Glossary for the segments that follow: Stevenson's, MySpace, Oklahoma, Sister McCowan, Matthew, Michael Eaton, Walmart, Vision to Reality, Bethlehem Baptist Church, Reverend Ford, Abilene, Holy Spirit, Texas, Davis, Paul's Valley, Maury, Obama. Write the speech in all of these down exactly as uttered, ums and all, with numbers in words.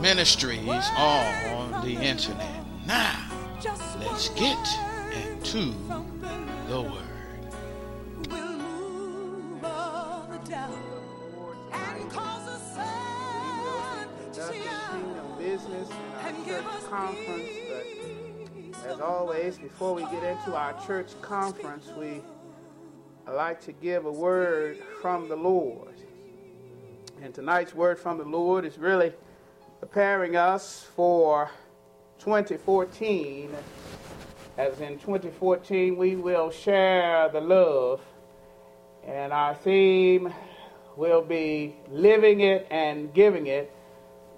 ministries all on the internet. Now, let's get into the Word. Business and our church conference, but as always, before we get into our church conference, we like to give a word from the Lord. And tonight's word from the Lord is really preparing us for twenty fourteen, as in twenty fourteen we will share the love, and our theme will be living it and giving it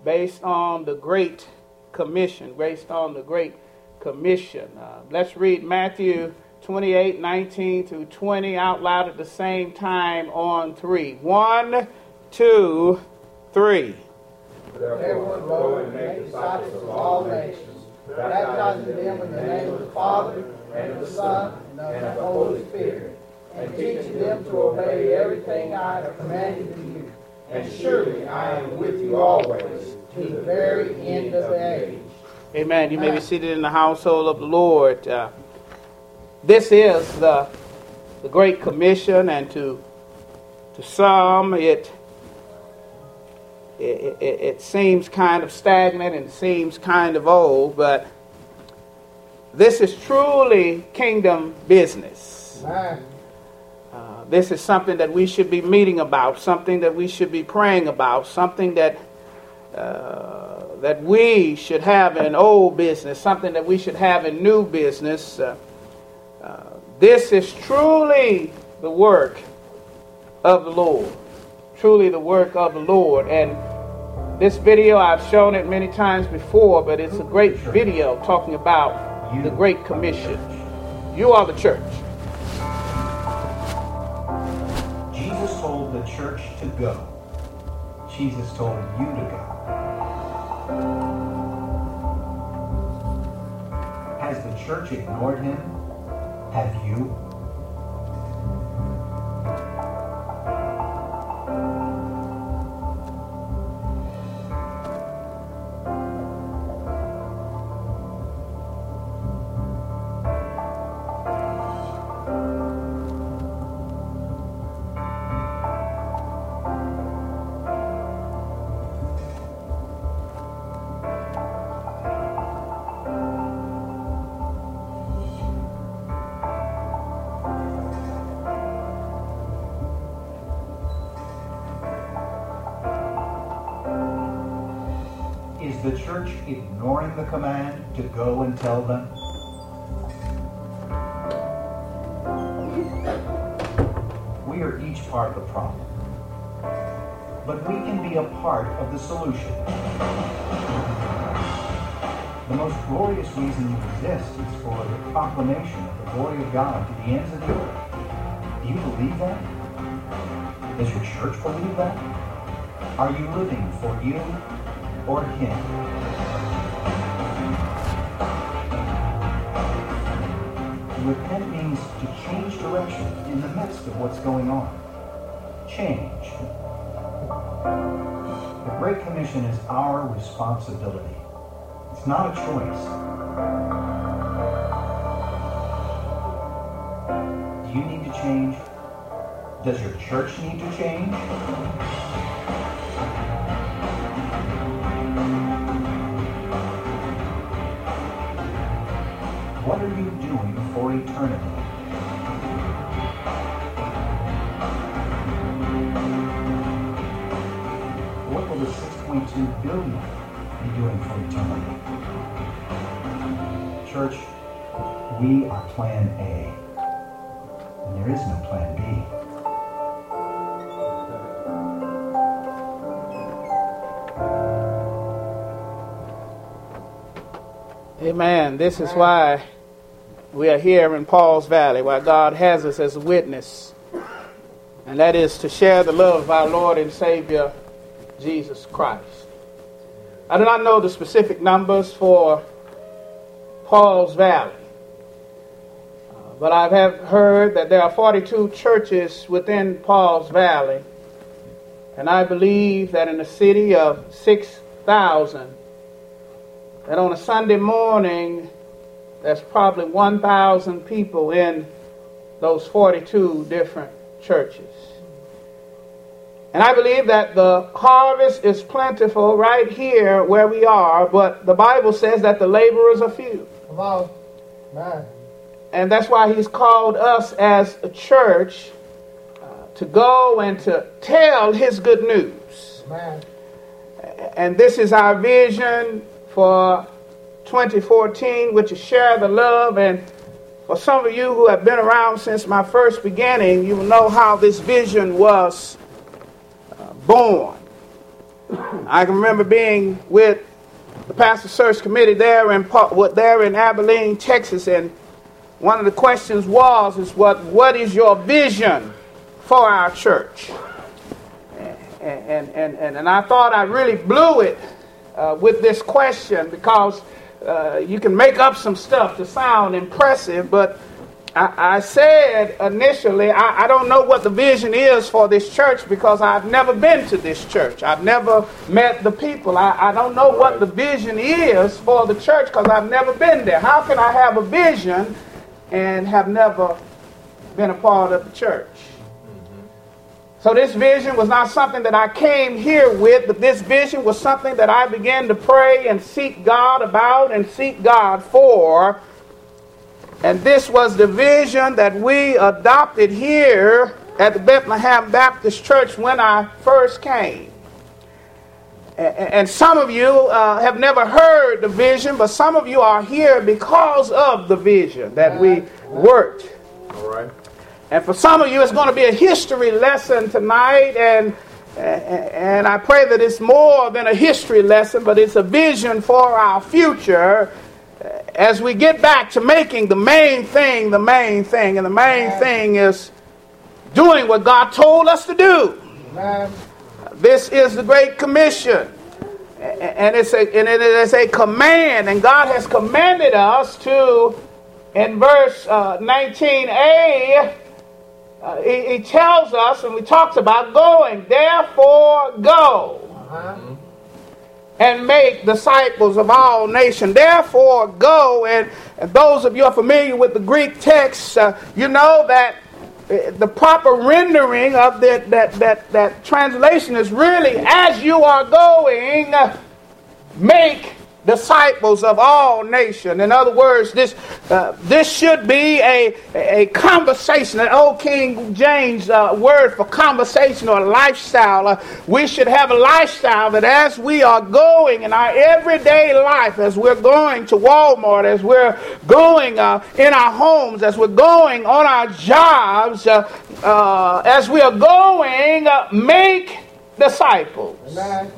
based on the Great Commission, based on the Great Commission. Uh, let's read Matthew twenty-eight, nineteen through twenty out loud at the same time on three. One, two, three. Therefore, go and make disciples of all nations, baptizing them in the name of the Father, and of the Son, and of the Holy Spirit, and teaching them to obey everything I have commanded you. And surely I am with you always, to the very end of the age. Amen. You may be seated in the household of the Lord. Uh, this is the, the Great Commission, and to, to some it It, it, it seems kind of stagnant and seems kind of old, but this is truly kingdom business. Uh, this is something that we should be meeting about, something that we should be praying about, something that uh, that we should have in old business, something that we should have in new business. Uh, uh, this is truly the work of the Lord. Truly the work of the Lord. And this video, I've shown it many times before, but it's a great video talking about the Great Commission. You are the church. Jesus told the church to go. Jesus told you to go. Has the church ignored him? Have you? The church ignoring the command to go and tell them? We are each part of the problem, but we can be a part of the solution. The most glorious reason you exist is for the proclamation of the glory of God to the ends of the earth. Do you believe that? Does your church believe that? Are you living for you or him? Repent means to change direction in the midst of what's going on. Change. The Great Commission is our responsibility. It's not a choice. Do you need to change? Does your church need to change? What are you doing for eternity? one point two billion be doing for eternity. Church, we are plan A, and there is no plan B. Amen. This is why we are here in Paul's Valley, why God has us as a witness. And that is to share the love of our Lord and Savior, Jesus Christ. I do not know the specific numbers for Paul's Valley, but I have heard that there are forty-two churches within Paul's Valley. And I believe that in a city of six thousand, that on a Sunday morning, there's probably one thousand people in those forty-two different churches. And I believe that the harvest is plentiful right here where we are, but the Bible says that the laborers are few. Come on. Man. And that's why he's called us as a church uh, to go and to tell his good news. Man. And this is our vision for twenty fourteen, which is share the love. And for some of you who have been around since my first beginning, you will know how this vision was uh, born. I can remember being with the pastor search committee there in there in Abilene, Texas, and one of the questions was is what what is your vision for our church? And and and and I thought I really blew it. Uh, with this question, because uh, you can make up some stuff to sound impressive, but I, I said initially, I, I don't know what the vision is for this church because I've never been to this church. I've never met the people. I, I don't know what the vision is for the church because I've never been there. How can I have a vision and have never been a part of the church? So this vision was not something that I came here with, but this vision was something that I began to pray and seek God about and seek God for. And this was the vision that we adopted here at the Bethlehem Baptist Church when I first came. And some of you uh, have never heard the vision, but some of you are here because of the vision that we worked. All right. And for some of you, it's going to be a history lesson tonight, and and I pray that it's more than a history lesson, but it's a vision for our future as we get back to making the main thing the main thing. And the main thing is doing what God told us to do. Amen. This is the Great Commission, and it's a, and it is a command, and God has commanded us to, in verse uh, nineteen a, Uh, he, he tells us, and we talked about going, therefore go uh-huh. and make disciples of all nations. Therefore go, and, and those of you who are familiar with the Greek text, uh, you know that uh, the proper rendering of the, that, that, that translation is really, as you are going, uh, make disciples of all nations. In other words, this uh, this should be a, a conversation, an old King James uh, word for conversation or lifestyle. Uh, we should have a lifestyle that as we are going in our everyday life, as we're going to Walmart, as we're going uh, in our homes, as we're going on our jobs, uh, uh, as we are going, uh, make disciples. Amen.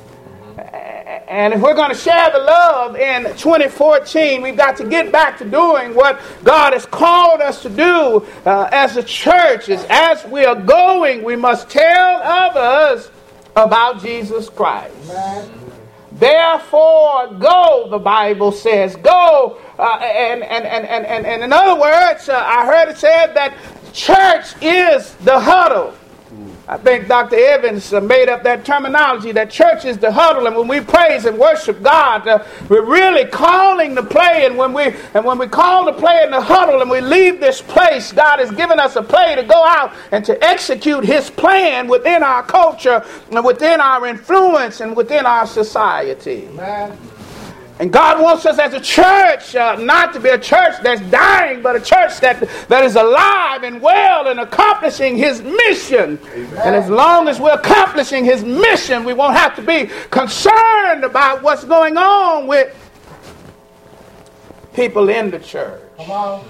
And if we're going to share the love in twenty fourteen, we've got to get back to doing what God has called us to do uh, as a church. Is as we are going, we must tell others about Jesus Christ. Amen. Therefore, go, the Bible says, go. Uh, and, and, and, and, and, and in other words, uh, I heard it said that church is the huddle. I think Doctor Evans made up that terminology, that church is the huddle, and when we praise and worship God, uh, we're really calling the play, and when we and when we call the play in the huddle and we leave this place, God has given us a play to go out and to execute his plan within our culture and within our influence and within our society. Amen. And God wants us as a church uh, not to be a church that's dying, but a church that, that is alive and well and accomplishing His mission. Amen. And as long as we're accomplishing His mission, we won't have to be concerned about what's going on with people in the church. Come on.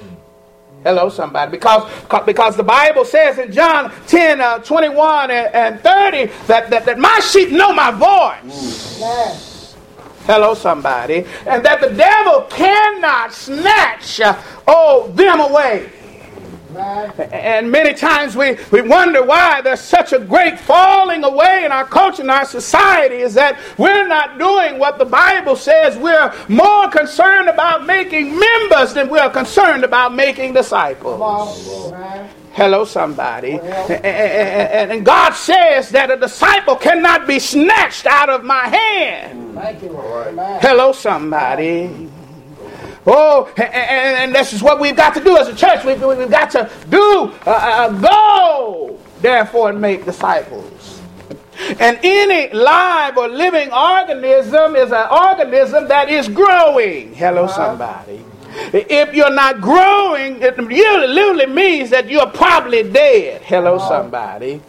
Hello, somebody. Because because the Bible says in John ten, uh, twenty-one and, and thirty that, that, that my sheep know my voice. Yes. Hello, somebody. And that the devil cannot snatch uh, oh, them away. And many times we, we wonder why there's such a great falling away in our culture and our society is that we're not doing what the Bible says. We're more concerned about making members than we are concerned about making disciples. Hello, somebody. And God says that a disciple cannot be snatched out of my hand. Hello, somebody. Oh, and, and, and this is what we've got to do as a church. We've, we've got to do, uh, uh, go, therefore, and make disciples. And any live or living organism is an organism that is growing. Hello, somebody. If you're not growing, it literally means that you're probably dead. Hello, somebody.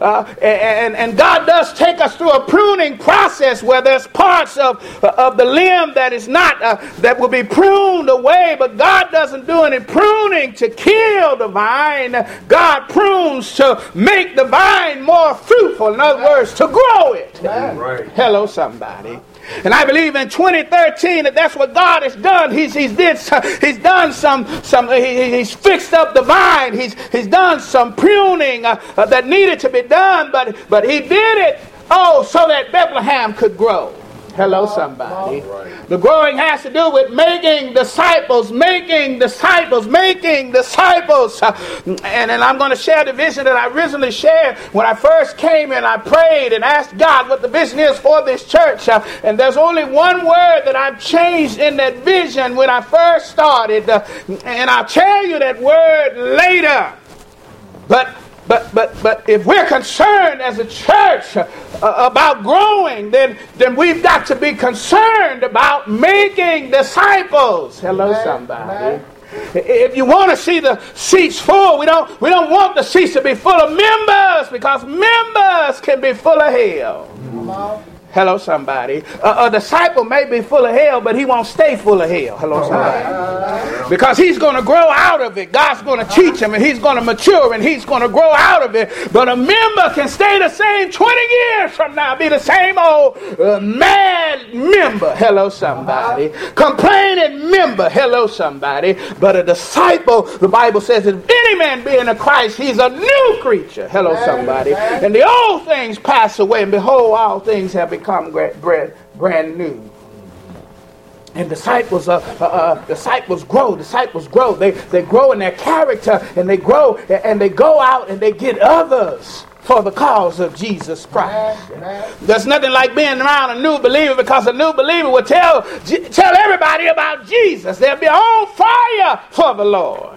Uh, and, and God does take us through a pruning process where there's parts of, of the limb that is not, uh, that will be pruned away, but God doesn't do any pruning to kill the vine. God prunes to make the vine more fruitful. In other words, to grow it. Right. Hello, somebody. And I believe in twenty thirteen that that's what God has done. He's he's did some, he's done some some he, he's fixed up the vine. He's he's done some pruning uh, uh, that needed to be done, but but he did it oh so that Bethlehem could grow. Hello, somebody. The growing has to do with making disciples, making disciples, making disciples. And, and I'm going to share the vision that I originally shared when I first came in. I prayed and asked God what the vision is for this church. And there's only one word that I've changed in that vision when I first started. And I'll tell you that word later. But But but but if we're concerned as a church uh, about growing, then, then we've got to be concerned about making disciples. Hello, somebody. If you want to see the seats full, we don't we don't want the seats to be full of members because members can be full of hell. Hello, somebody. A, a disciple may be full of hell, but he won't stay full of hell. Hello, somebody. Because he's going to grow out of it. God's going to teach him, and he's going to mature, and he's going to grow out of it. But a member can stay the same twenty years from now, be the same old uh, mad member. Hello, somebody. Complaining member. Hello, somebody. But a disciple, the Bible says, if any man be in Christ, he's a new creature. Hello, somebody. And the old things pass away, and behold, all things have become Become brand, brand new. And disciples, uh, uh, uh, disciples grow. Disciples grow. They they grow in their character, and they grow, and they go out and they get others for the cause of Jesus Christ. There's nothing like being around a new believer because a new believer will tell tell everybody about Jesus. They'll be on fire for the Lord.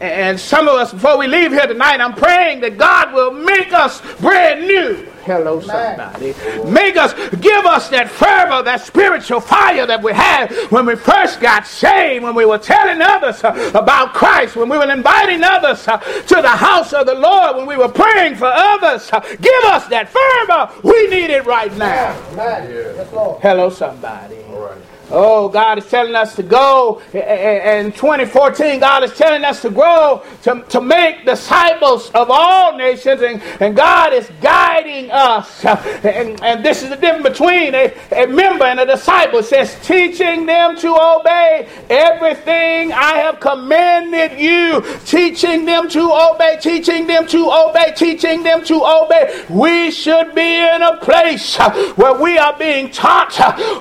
And some of us, before we leave here tonight, I'm praying that God will make us brand new. Hello, somebody. Make us, give us that fervor, that spiritual fire that we had when we first got saved, when we were telling others about Christ, when we were inviting others to the house of the Lord, when we were praying for others. Give us that fervor. We need it right now. Hello, somebody. All right. Oh, God is telling us to go. In twenty fourteen, God is telling us to grow, to, to make disciples of all nations. And, and God is guiding us. And, and this is the difference between a, a member and a disciple. It says, teaching them to obey everything I have commanded you. Teaching them to obey, teaching them to obey, teaching them to obey. We should be in a place where we are being taught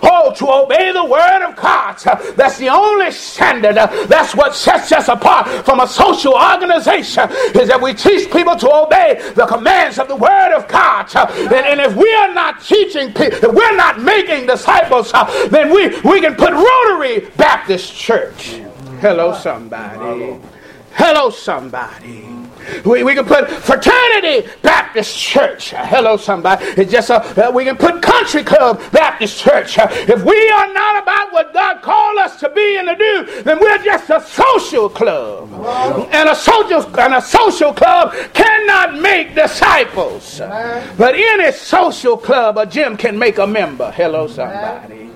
oh, to obey the word. Word of God. That's the only standard. That's what sets us apart from a social organization is that we teach people to obey the commands of the Word of God. And, and if we are not teaching people, if we're not making disciples, then we, we can put Rotary Baptist Church. Hello, somebody. Hello, somebody. We, we can put Fraternity Baptist Church. Hello, somebody. It's just a, uh, we can put Country Club Baptist Church. If we are not about what God called us to be and to do, then we're just a social club. Wow. And a social and a social club cannot make disciples. Wow. But any social club, a gym can make a member. Hello, somebody. Wow.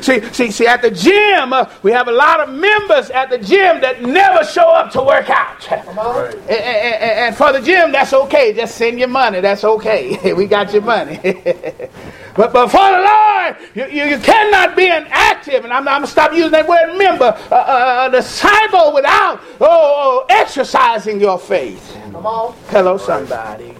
See, see, see, at the gym, uh, we have a lot of members at the gym that never show up to work out. Right. And, and, and for the gym, that's okay. Just send your money. That's okay. We got your money. but, but for the Lord, you, you, you cannot be an active, and I'm, I'm going to stop using that word member, a, a, a disciple without oh, exercising your faith. Come on. Hello, somebody.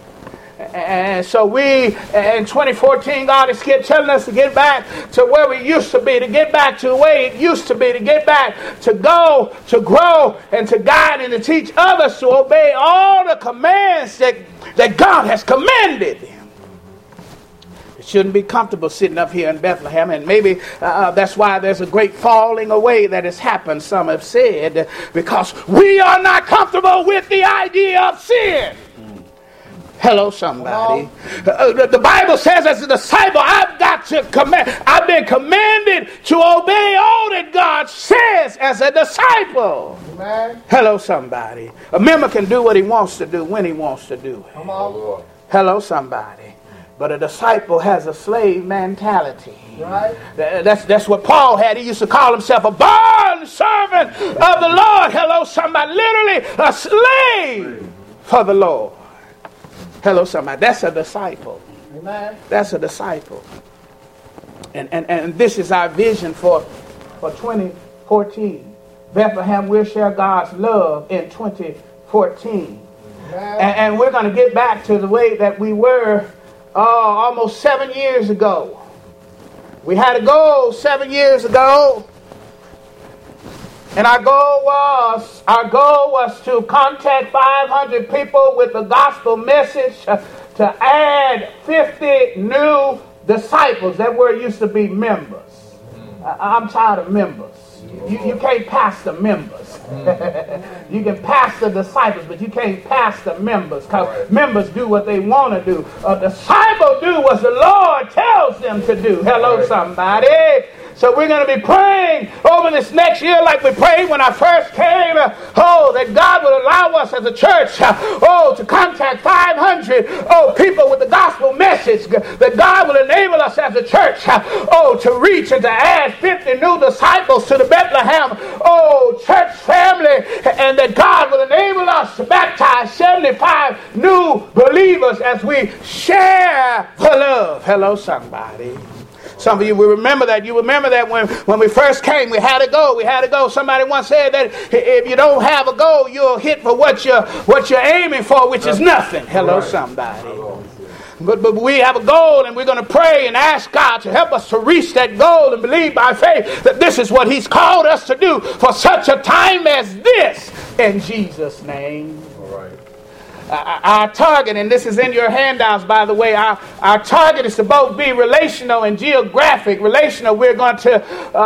And so we, in twenty fourteen, God is telling us to get back to where we used to be, to get back to the way it used to be, to get back, to go, to grow, and to guide and to teach others to obey all the commands that, that God has commanded them. Shouldn't be comfortable sitting up here in Bethlehem, and maybe uh, that's why there's a great falling away that has happened, some have said, because we are not comfortable with the idea of sin. Hello, somebody. Uh, the, the Bible says, as a disciple, I've got to command. I've been commanded to obey all that God says as a disciple. Amen. Hello, somebody. A member can do what he wants to do when he wants to do it. Come on. Hello, somebody. But a disciple has a slave mentality. Right. That's, that's what Paul had. He used to call himself a bond servant of the Lord. Hello, somebody. Literally a slave for the Lord. Hello, somebody. That's a disciple. Amen. That's a disciple. And, and and this is our vision for for twenty fourteen. Bethlehem will share God's love in twenty fourteen. And, and we're going to get back to the way that we were uh, almost seven years ago. We had a goal seven years ago. And our goal was our goal was to contact five hundred people with the gospel message, uh, to add fifty new disciples. That word used to be members. Uh, I'm tired of members. You, you can't pastor members. You can pastor disciples, but you can't pastor members, because members do what they want to do. A disciple do what the Lord tells them to do. Hello, somebody. So we're going to be praying over this next year like we prayed when I first came. Oh, that God would allow us as a church, oh, to contact five hundred oh, people with the gospel message. That God will enable us as a church, oh, to reach and to add fifty new disciples to the Bethlehem, oh, church family. And that God will enable us to baptize seventy-five new believers as we share the love. Hello, somebody. Some of you will remember that. You remember that when, when we first came, we had a goal. We had a goal. Somebody once said that if you don't have a goal, you'll hit for what you're, what you're aiming for, which is nothing. Hello, somebody. But, but we have a goal, and we're going to pray and ask God to help us to reach that goal and believe by faith that this is what He's called us to do for such a time as this, in Jesus' name. All right. Our target, and this is in your handouts, by the way, our, our target is to both be relational and geographic. Relational, we're going to uh, uh,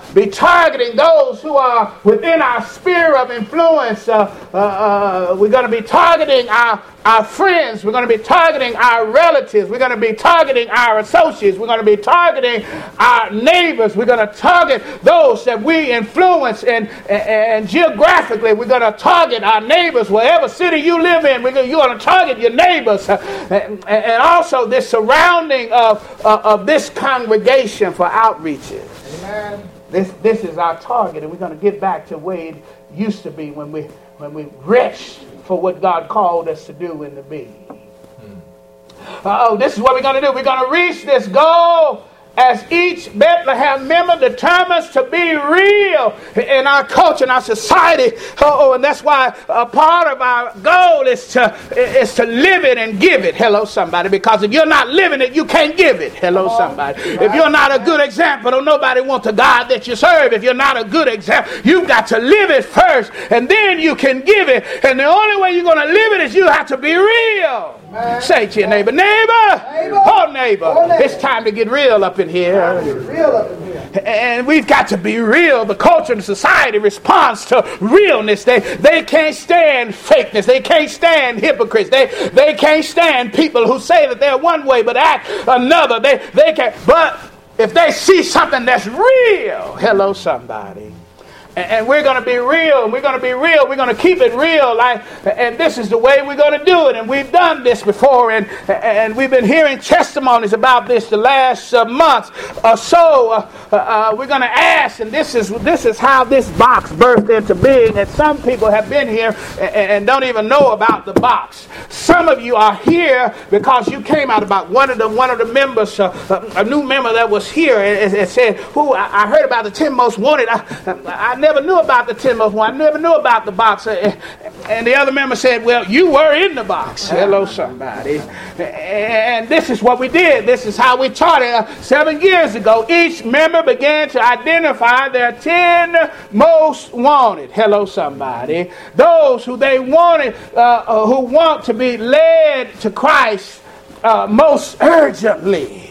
uh, be targeting those who are within our sphere of influence. Uh, uh, uh, we're going to be targeting our, our friends. We're going to be targeting our relatives. We're going to be targeting our associates. We're going to be targeting our neighbors. We're going to target those that we influence. And, and, and geographically, we're going to target our neighbors, wherever city you live in. We're going, you're going to target your neighbors, and, and also this surrounding of, of, of this congregation for outreaches. Amen. This this is our target, and we're going to get back to the way it used to be when we when we reached for what God called us to do and to be. Oh, this is what we're going to do. We're going to reach this goal as each Bethlehem member determines to be real in our culture, in our society. Oh, and that's why a part of our goal is to is to live it and give it. Hello, somebody. Because if you're not living it, you can't give it. Hello, somebody. If you're not a good example, don't nobody want the God that you serve. If you're not a good example, you've got to live it first, and then you can give it. And the only way you're going to live it is you have to be real. Amen. Say to your neighbor, neighbor, neighbor. Oh, neighbor. Oh neighbor, it's time to get real up in here. Real up in here. And we've got to be real. The culture and society responds to realness. They they can't stand fakeness. They can't stand hypocrites. They they can't stand people who say that they're one way but act another. They they can't. But if they see something that's real, hello somebody. And we're going to be real, and we're going to be real, we're going to keep it real, like, and this is the way we're going to do it, and we've done this before, and and we've been hearing testimonies about this the last uh, month or so. Uh, uh, uh, we're going to ask, and this is this is how this box birthed into being, and some people have been here and, and don't even know about the box. Some of you are here because you came out about one of the one of the members, uh, a, a new member that was here, and, and said, "Who I, I heard about the ten most wanted, I, I, I I never knew about the ten most one. I never knew about the box." And the other member said, "Well, you were in the box." Hello, somebody. And this is what we did. This is how we taught it. Seven years ago, each member began to identify their ten most wanted. Hello, somebody. Those who they wanted, uh, who want to be led to Christ uh, most urgently.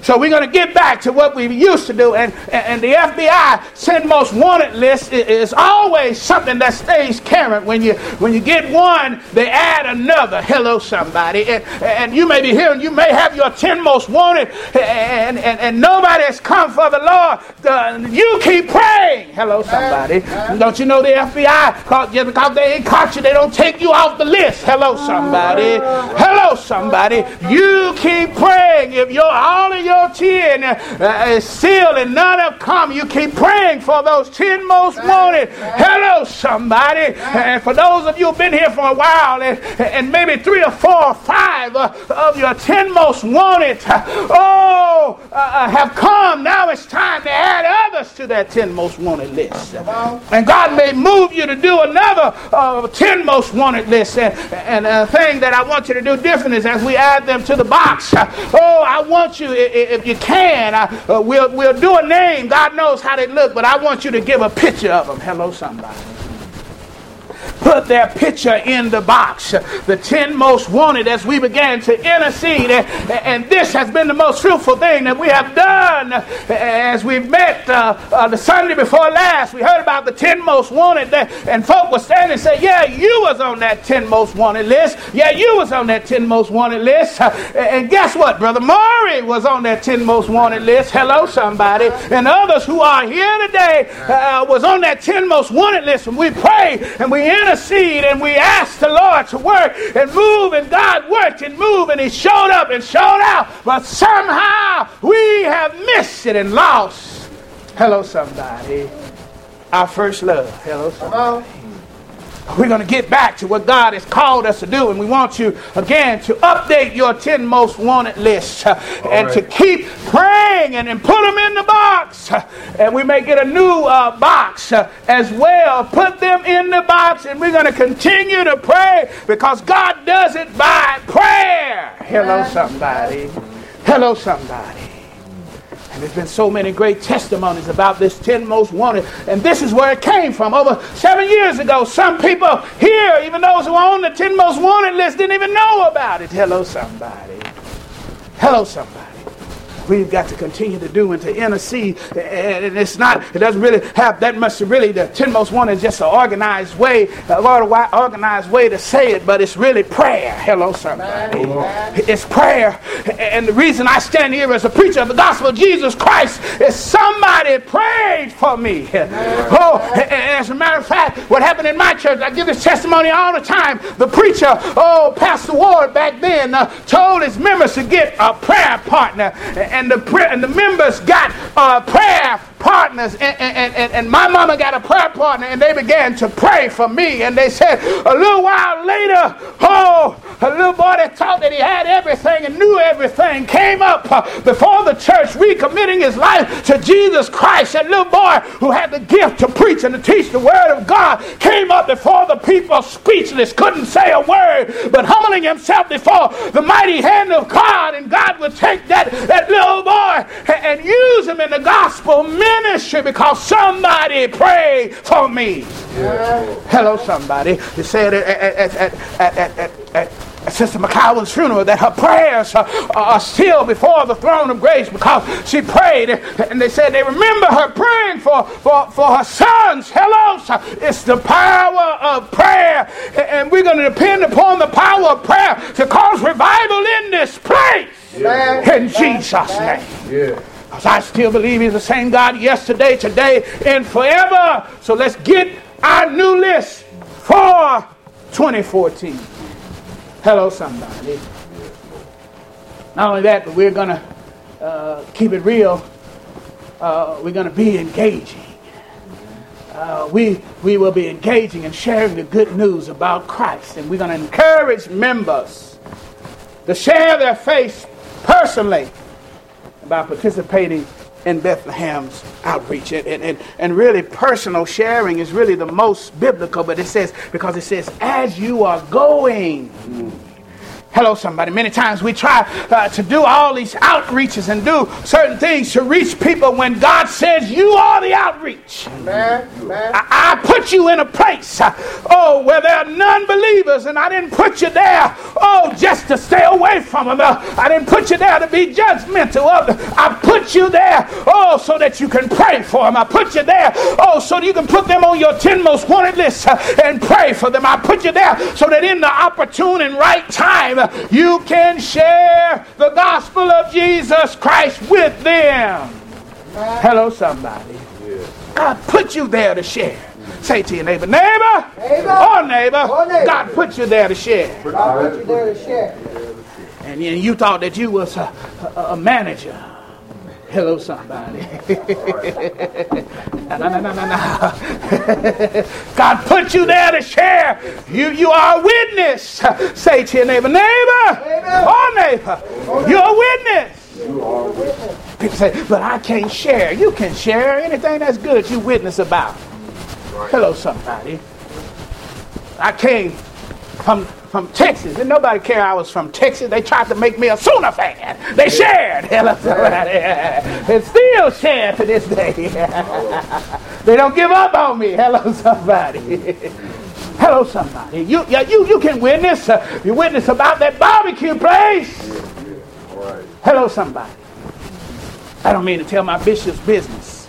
So we're going to get back to what we used to do, and, and, and the F B I send most wanted list is always something that stays current. When you when you get one, they add another. Hello, somebody. And, and you may be here, and you may have your ten most wanted, and, and, and nobody has come for the Lord. Uh, you keep praying. Hello, somebody. Don't you know the F B I, just because they ain't caught you, they don't take you off the list. Hello, somebody. Hello, somebody. You keep praying. If you're all of your ten uh, is sealed and none have come, you keep praying for those ten most wanted. Hello, somebody. And for those of you who've been here for a while, and, and maybe three or four or five uh, of your ten most wanted, uh, oh, uh, have come. Now it's time to add others to that ten most wanted list. And God may move you to do another uh, ten most wanted list. And, and a thing that I want you to do different is as we add them to the box, uh, oh, I want you, if you can, I, uh, we'll, we'll do a name. God knows how they look, but I want you to give a picture of them. Hello, somebody. Put their picture in the box. The ten most wanted, as we began to intercede. And, and this has been the most fruitful thing that we have done as we've met uh, uh, the Sunday before last. We heard about the ten most wanted there, and folk were standing and said, "Yeah, you was on that ten most wanted list. Yeah, you was on that ten most wanted list." And guess what? Brother Maury was on that ten most wanted list. Hello, somebody. And others who are here today uh, was on that ten most wanted list. And we prayed and we intercede and we asked the Lord to work and move, and God worked and moved, and He showed up and showed out, but somehow we have missed it and lost. Hello, somebody. Our first love. Hello, somebody. We're going to get back to what God has called us to do, and we want you again to update your ten most wanted list uh, and right. to keep praying and, and put them in the box. Uh, and we may get a new uh, box uh, as well. Put them in the box, and we're going to continue to pray, because God does it by prayer. Hello, somebody. Hello, somebody. And there's been so many great testimonies about this ten most wanted. And this is where it came from. Over seven years ago, some people here, even those who are on the ten most wanted list, didn't even know about it. Hello, somebody. Hello, somebody. We've got to continue to do and to intercede. And it's not, it doesn't really have that much to really, the ten most wanted is just an organized way, a lot of organized way to say it, but it's really prayer. Hello, somebody. It's prayer. And the reason I stand here as a preacher of the gospel of Jesus Christ is somebody prayed for me. Oh, as a matter of fact, what happened in my church, I give this testimony all the time. The preacher, oh, Pastor Ward back then, uh, told his members to get a prayer partner. And the and the members got uh, prayer partners, and, and, and, and my mama got a prayer partner, and they began to pray for me. And they said a little while later, oh, a little boy that thought that he had everything and knew everything came up uh, before the church, recommitting his life to Jesus Christ. That little boy who had the gift to preach and to teach the word of God came up before the people speechless, couldn't say a word, but humbling himself before the mighty hand of God. And God would take that, that little Oh boy, and use him in the gospel ministry, because somebody prayed for me. Yeah. Hello, somebody. You said at, at, at, at, at, at, at at Sister McCowan's funeral that her prayers are, are still before the throne of grace because she prayed, and they said they remember her praying for, for, for her sons. Hello, it's the power of prayer, and we're going to depend upon the power of prayer to cause revival in this place. Yeah. In Jesus' name. Yeah. Because I still believe He's the same God yesterday, today, and forever. So let's get our new list for twenty fourteen. Hello, somebody. Not only that, but we're going to uh, keep it real. Uh, we're going to be engaging. Uh, we, we will be engaging and sharing the good news about Christ. And we're going to encourage members to share their faith personally by participating in Bethlehem's outreach. And, and, and really personal sharing is really the most biblical, but it says, because it says, as you are going. Hello, somebody. Many times we try uh, to do all these outreaches and do certain things to reach people when God says you are the outreach. Amen. Amen. I, I put you in a place, uh, oh, where there are non-believers, and I didn't put you there, oh, just to stay away from them. Uh, I didn't put you there to be judgmental of them. I put you there, oh, so that you can pray for them. I put you there, oh, so that you can put them on your ten most wanted list uh, and pray for them. I put you there so that in the opportune and right time, you can share the gospel of Jesus Christ with them. Hello, somebody. God put you there to share. Say to your neighbor, neighbor, neighbor, or neighbor, or neighbor, God put you there to share. God put you there to share. And you thought that you was a, a, a manager. Hello, somebody. no, no, no, no, no. God put you there to share. You, you are a witness. Say to your neighbor, neighbor, or neighbor, you're a witness. You are a witness. People say, but I can't share. You can share anything that's good you witness about. Hello, somebody. I came from... from Texas, and nobody cared I was from Texas. They tried to make me a Sooner fan. They shared. Hello, somebody. They still share to this day. They don't give up on me. Hello, somebody. Hello, somebody. You, you, you can witness. Uh, you witness about that barbecue place. Hello, somebody. I don't mean to tell my bishop's business.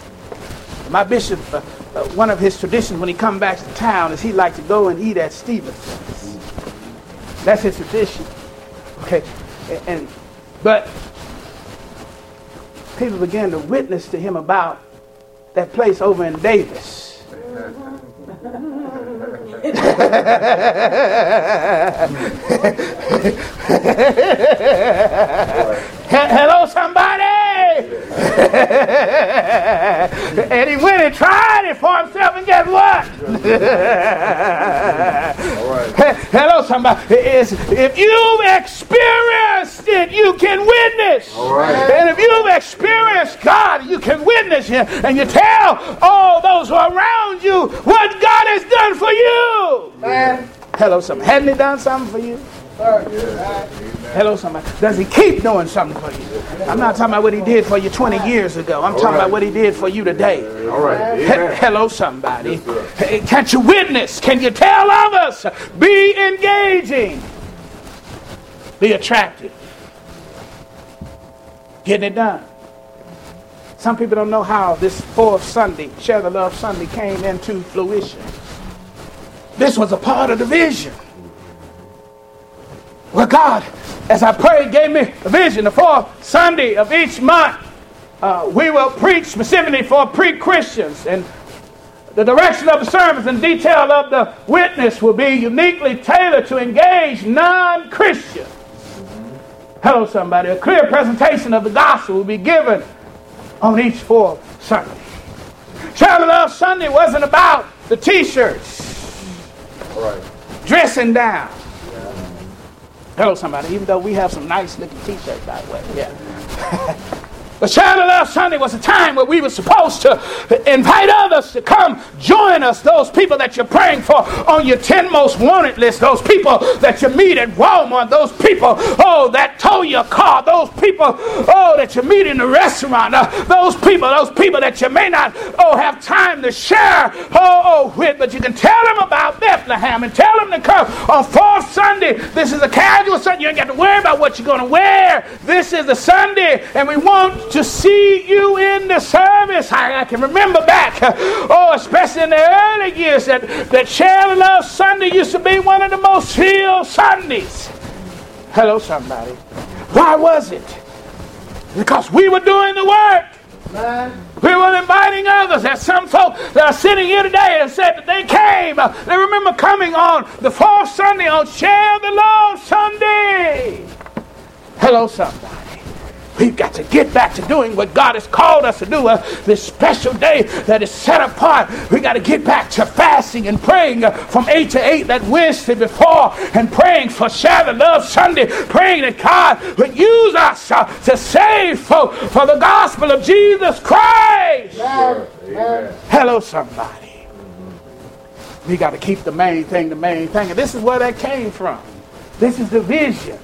My bishop, uh, uh, one of his traditions when he comes back to town is he likes to go and eat at Stevenson's. That's his tradition, okay. And, and but people began to witness to him about that place over in Davis. Hello, somebody. And he went and tried it for himself, and guess what? Hello, somebody. It's, if you've experienced it, you can witness. All right. And if you've experienced God, you can witness Him, and you tell all those who are around you what God has done for you. Man. Hello, somebody. Hasn't He done something for you? Yeah. Hello, somebody. Does He keep doing something for you? I'm not talking about what He did for you twenty years ago. I'm talking right. about what He did for you today. All right. He- Hello, somebody. Yes, hey, can't you witness? Can you tell others? Be engaging. Be attractive. Getting it done. Some people don't know how this fourth Sunday, Share the Love Sunday, came into fruition. This was a part of the vision. Well, God, as I prayed, gave me a vision. The fourth Sunday of each month, uh, we will preach specifically for pre-Christians. And the direction of the service and detail of the witness will be uniquely tailored to engage non-Christians. Hello, somebody. A clear presentation of the gospel will be given on each fourth Sunday. Child of Love Sunday wasn't about the t-shirts. All right. Dressing down. Hello, somebody. Even though we have some nice looking t-shirts, by the way. Yeah. The Child of Love Sunday was a time where we were supposed to invite others to come join us, those people that you're praying for on your ten most wanted list, those people that you meet at Walmart, those people, oh, that tow your car, those people, oh, that you meet in the restaurant, uh, those people, those people that you may not, oh, have time to share, oh, oh, with, but you can tell them about Bethlehem and tell them to come on fourth Sunday. This is a casual Sunday. You ain't got to worry about what you're going to wear. This is a Sunday, and we want to see you in the service. I, I can remember back, oh, especially in the early years, that, that Child of Love Sunday used to be one of the most filled Sundays. Hello, somebody. Why was it? Because we were doing the work. Man. We were inviting others. There's some folk that are sitting here today and said that they came. They remember coming on the fourth Sunday on Share the Love Sunday. Hello, somebody. We've got to get back to doing what God has called us to do. Uh, this special day that is set apart, we got to get back to fasting and praying uh, from eight to eight that Wednesday before, and praying for Share the Love Sunday, praying that God would use us uh, to save folk for the gospel of Jesus Christ. Amen. Amen. Hello, somebody. Mm-hmm. We got to keep the main thing the main thing. And this is where that came from. This is the vision.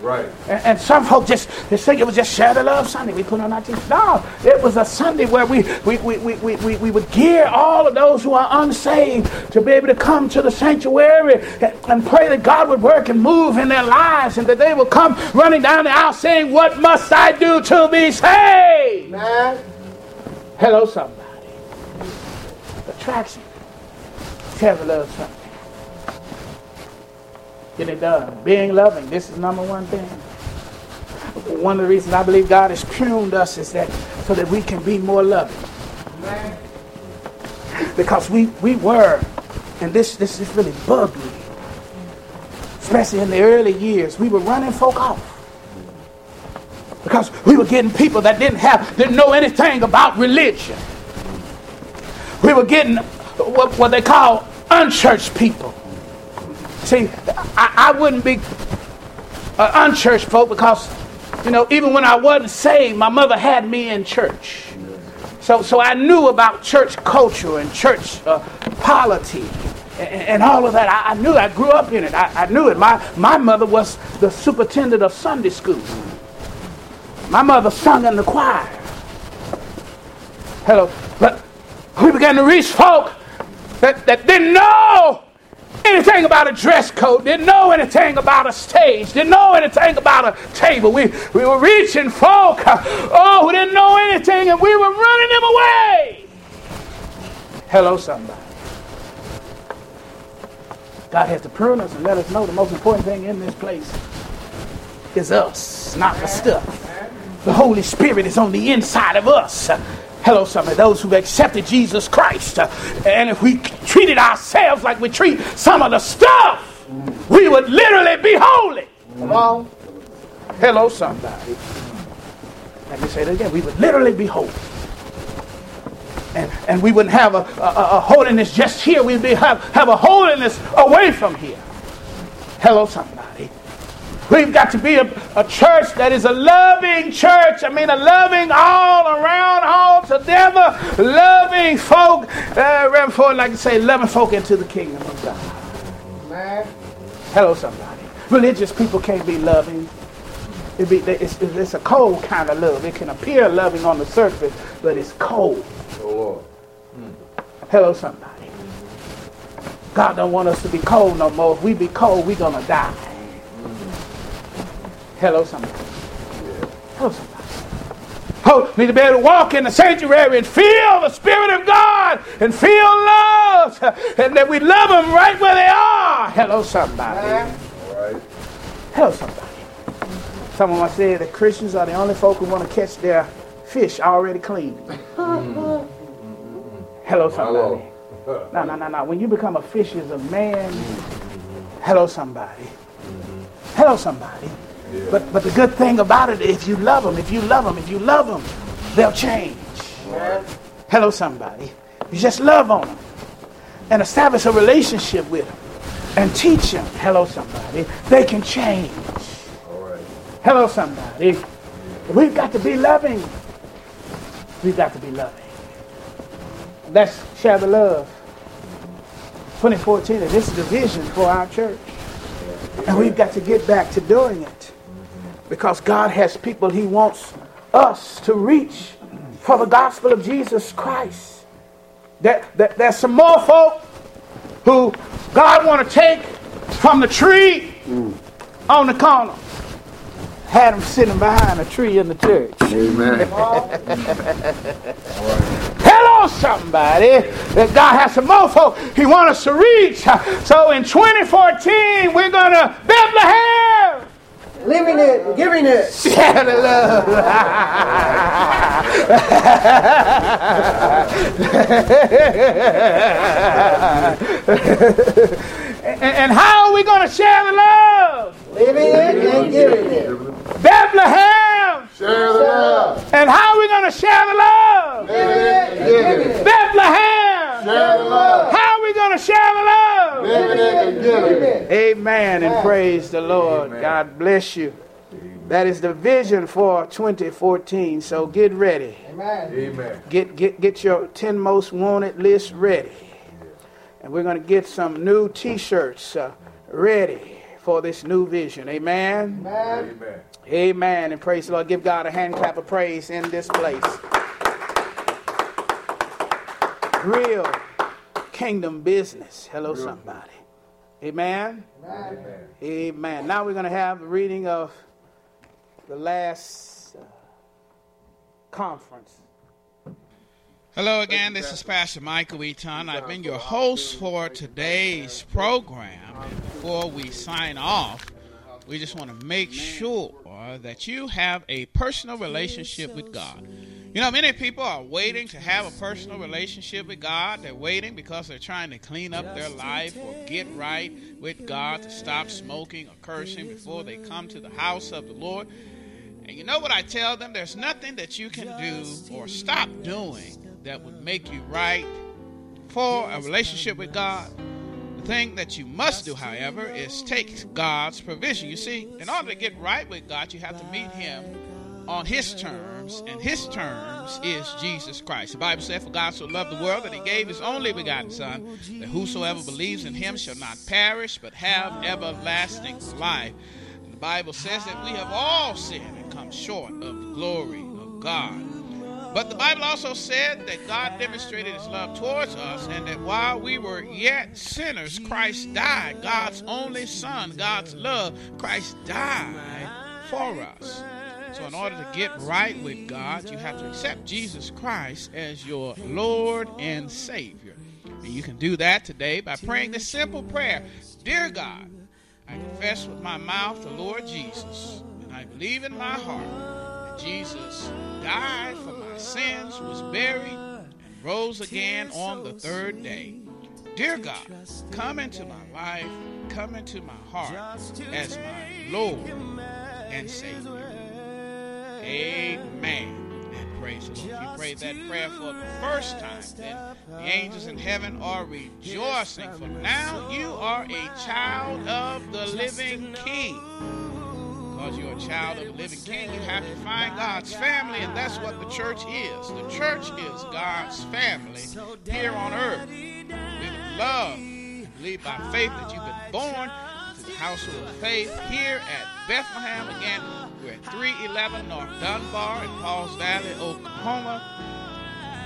Right. And, and some folk just they think it was just Share the Love Sunday. We put on our teeth. No, it was a Sunday where we we, we, we, we, we we would gear all of those who are unsaved to be able to come to the sanctuary and, and pray that God would work and move in their lives, and that they would come running down the aisle saying, "What must I do to be saved?" Man. Hello, somebody. Attraction. Share the Love Sunday. Get it done. Being loving. This is number one thing. One of the reasons I believe God has pruned us is that so that we can be more loving. Amen. Because we, we were, and this this is really bugged me, especially in the early years, we were running folk off. Because we were getting people that didn't have, didn't know anything about religion. We were getting what, what they call unchurched people. See, I, I wouldn't be an unchurched folk because, you know, even when I wasn't saved, my mother had me in church. So so I knew about church culture and church uh, polity and, and all of that. I, I knew. I grew up in it. I, I knew it. My, my mother was the superintendent of Sunday school. My mother sung in the choir. Hello. But we began to reach folk that, that didn't know anything about a dress code, didn't know anything about a stage, didn't know anything about a table. We we were reaching folk, oh, who didn't know anything, and we were running them away. Hello, somebody. God has to prune us and let us know the most important thing in this place is us, not the stuff. The Holy Spirit is on the inside of us. Hello, some of those who've accepted Jesus Christ. Uh, and if we treated ourselves like we treat some of the stuff, we would literally be holy. Come on. Hello, somebody. Let me say that again. We would literally be holy. And and we wouldn't have a, a, a holiness just here. We'd be, have, have a holiness away from here. Hello, somebody. We've got to be a, a church that is a loving church. I mean, a loving all around, all together, loving folk. Uh, Reverend Ford like to say, loving folk into the kingdom of God. Man. Hello, somebody. Religious people can't be loving. It be, it's, it's a cold kind of love. It can appear loving on the surface, but it's cold. Oh, Lord. Hmm. Hello, somebody. God don't want us to be cold no more. If we be cold, we're going to die. Hello, somebody. Hello, somebody. Oh, we need to be able to walk in the sanctuary and feel the Spirit of God and feel love, and that we love them right where they are. Hello, somebody. Hello, somebody. Someone once said that Christians are the only folk who want to catch their fish already clean. Hello, somebody. No, no, no, no. When you become a fish as a man, hello, somebody. Hello, somebody. Yeah. But but the good thing about it, if you love them, if you love them, if you love them, they'll change. Right. Hello, somebody. You just love on them and establish a relationship with them and teach them. Hello, somebody. They can change. All right. Hello, somebody. Yeah. We've got to be loving. We've got to be loving. Let's share the love. twenty fourteen, and this is the vision for our church. And we've got to get back to doing it. Because God has people He wants us to reach for the gospel of Jesus Christ. There, there, there's some more folk who God want to take from the tree mm. on the corner. Had them sitting behind a tree in the church. Amen. Hello, somebody. That God has some more folk He wants us to reach. So in twenty fourteen, we're going to Bethlehem. Living it, giving it. Share the love. and, and how are we going to share the love? Living it and giving it. Bethlehem! Share the love. And how are we going to share the love? Live it, give it. Bethlehem! Share the love. How are we going to share the love? Live it, give it. Amen and praise the Lord. Amen. God bless you. Amen. That is the vision for twenty fourteen. So get ready. Amen. Amen. Get get get your ten most wanted list ready. And we're going to get some new t-shirts uh, ready for this new vision. Amen. Amen. Amen. Amen and praise the Lord. Give God a hand clap of praise in this place. Real kingdom business. Hello, somebody. Amen? Amen. Amen. Amen. Now we're going to have the reading of the last uh, conference. Hello again, this is Pastor Michael Eaton. I've been your host for today's program. And before we sign off, we just want to make sure that you have a personal relationship with God. You know, many people are waiting to have a personal relationship with God. They're waiting because they're trying to clean up their life or get right with God, to stop smoking or cursing before they come to the house of the Lord. And you know what I tell them? There's nothing that you can do or stop doing that would make you right for a relationship with God. The thing that you must do, however, is take God's provision. You see, in order to get right with God, you have to meet Him on His terms, and His terms is Jesus Christ. The Bible said, "For God so loved the world that He gave His only begotten Son, that whosoever believes in Him shall not perish, but have everlasting life." And the Bible says that we have all sinned and come short of the glory of God. But the Bible also said that God demonstrated His love towards us, and that while we were yet sinners, Christ died. God's only Son, God's love, Christ died for us. So in order to get right with God, you have to accept Jesus Christ as your Lord and Savior. And you can do that today by praying this simple prayer. Dear God, I confess with my mouth the Lord Jesus, and I believe in my heart that Jesus died for my sins, was buried, and rose again on the third day. Dear God, come into my life, come into my heart as my Lord and Savior. Amen. And praise the Lord. If you prayed that prayer for the first time, then the angels in heaven are rejoicing, for now you are a child of the living King. Because you're a child of the living King, you have to find God's family, and that's what the church is. The church is God's family here on earth. With love, believe by faith that you've been born to the household of faith here at Bethlehem. Again, we're at three eleven North Dunbar in Paul's Valley, Oklahoma,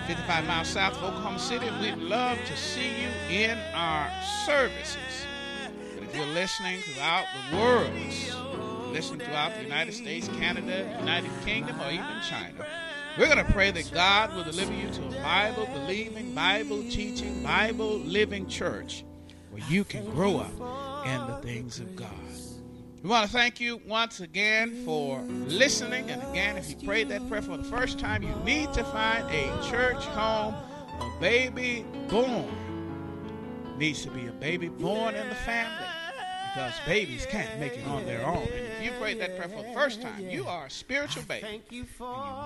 fifty-five miles south of Oklahoma City. We'd love to see you in our services. But if you're listening throughout the world, listen throughout the United States, Canada, United Kingdom, or even China, we're going to pray that God will deliver you to a Bible-believing, Bible-teaching, Bible-living church where you can grow up in the things of God. We want to thank you once again for listening. And again, if you prayed that prayer for the first time, you need to find a church home. A baby born needs to be a baby born in the family, because babies can't make it on their own. And if you prayed that prayer for the first time, you are a spiritual baby, and you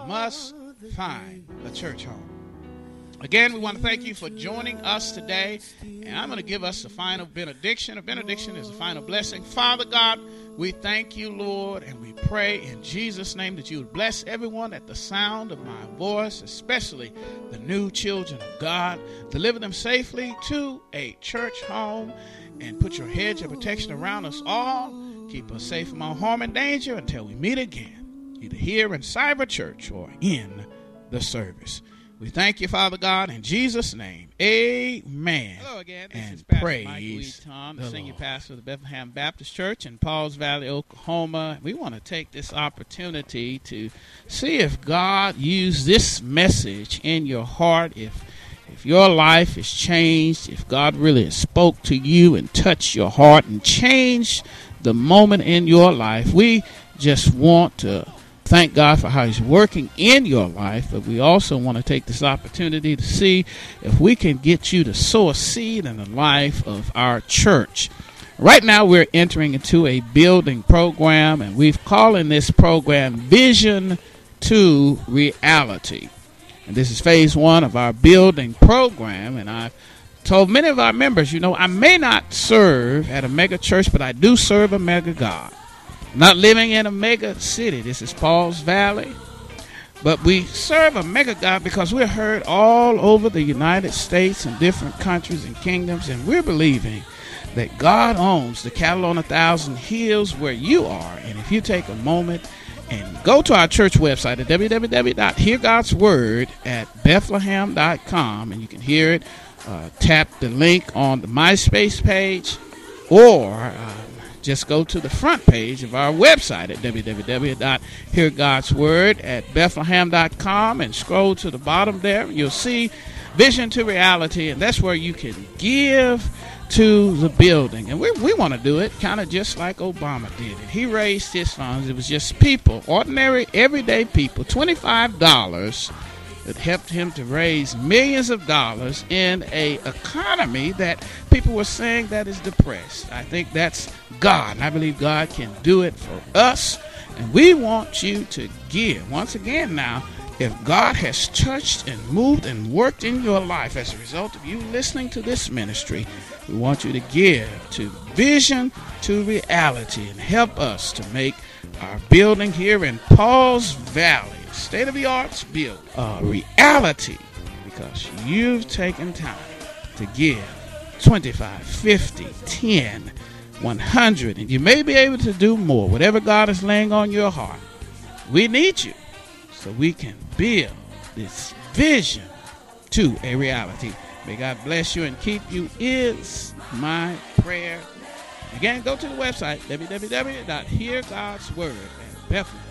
must find a church home. Again, we want to thank you for joining us today, and I'm going to give us the final benediction. A benediction is the final blessing. Father God, We thank you, Lord, and we pray in Jesus' name that you would bless everyone at the sound of my voice, especially the new children of God. Deliver them safely to a church home and put your hedge of protection around us all. Keep us safe from all harm and danger until we meet again, either here in Cyber Church or in the service. We thank you, Father God, in Jesus' name. Amen. Hello again. This and is Pastor Michael Eaton, the senior pastor of the Bethlehem Baptist Church in Paul's Valley, Oklahoma. We want to take this opportunity to see if God used this message in your heart, if if your life is changed, if God really has spoke to you and touched your heart and changed the moment in your life. We just want to thank God for how he's working in your life, but we also want to take this opportunity to see if we can get you to sow a seed in the life of our church. Right now we're entering into a building program, and we've calling this program Vision to Reality. And this is phase one of our building program, and I've told many of our members, you know, I may not serve at a mega church, but I do serve a mega God. Not living in a mega city. This is Paul's Valley. But we serve a mega God because we're heard all over the United States and different countries and kingdoms. And we're believing that God owns the cattle on a thousand hills where you are. And if you take a moment and go to our church website at w w w dot hear gods word at bethlehem dot com. And you can hear it. Uh, tap the link on the MySpace page or... Uh, Just go to the front page of our website at w w w dot hear gods word at bethlehem dot com and scroll to the bottom there. You'll see Vision to Reality, and that's where you can give to the building. And we, we want to do it kind of just like Obama did it. He raised his funds. It was just people, ordinary, everyday people, twenty-five dollars that helped him to raise millions of dollars in a economy that people were saying that is depressed. I think that's God, and I believe God can do it for us, and we want you to give. Once again now, if God has touched and moved and worked in your life as a result of you listening to this ministry, we want you to give to Vision to Reality and help us to make our building here in Paul's Valley, state-of-the-arts build a reality, because you've taken time to give twenty-five, fifty, ten, one hundred, and you may be able to do more, whatever God is laying on your heart. We need you so we can build this vision to a reality. May God bless you and keep you is my prayer. Again, go to the website, w w w dot hear gods word at Bethlehem.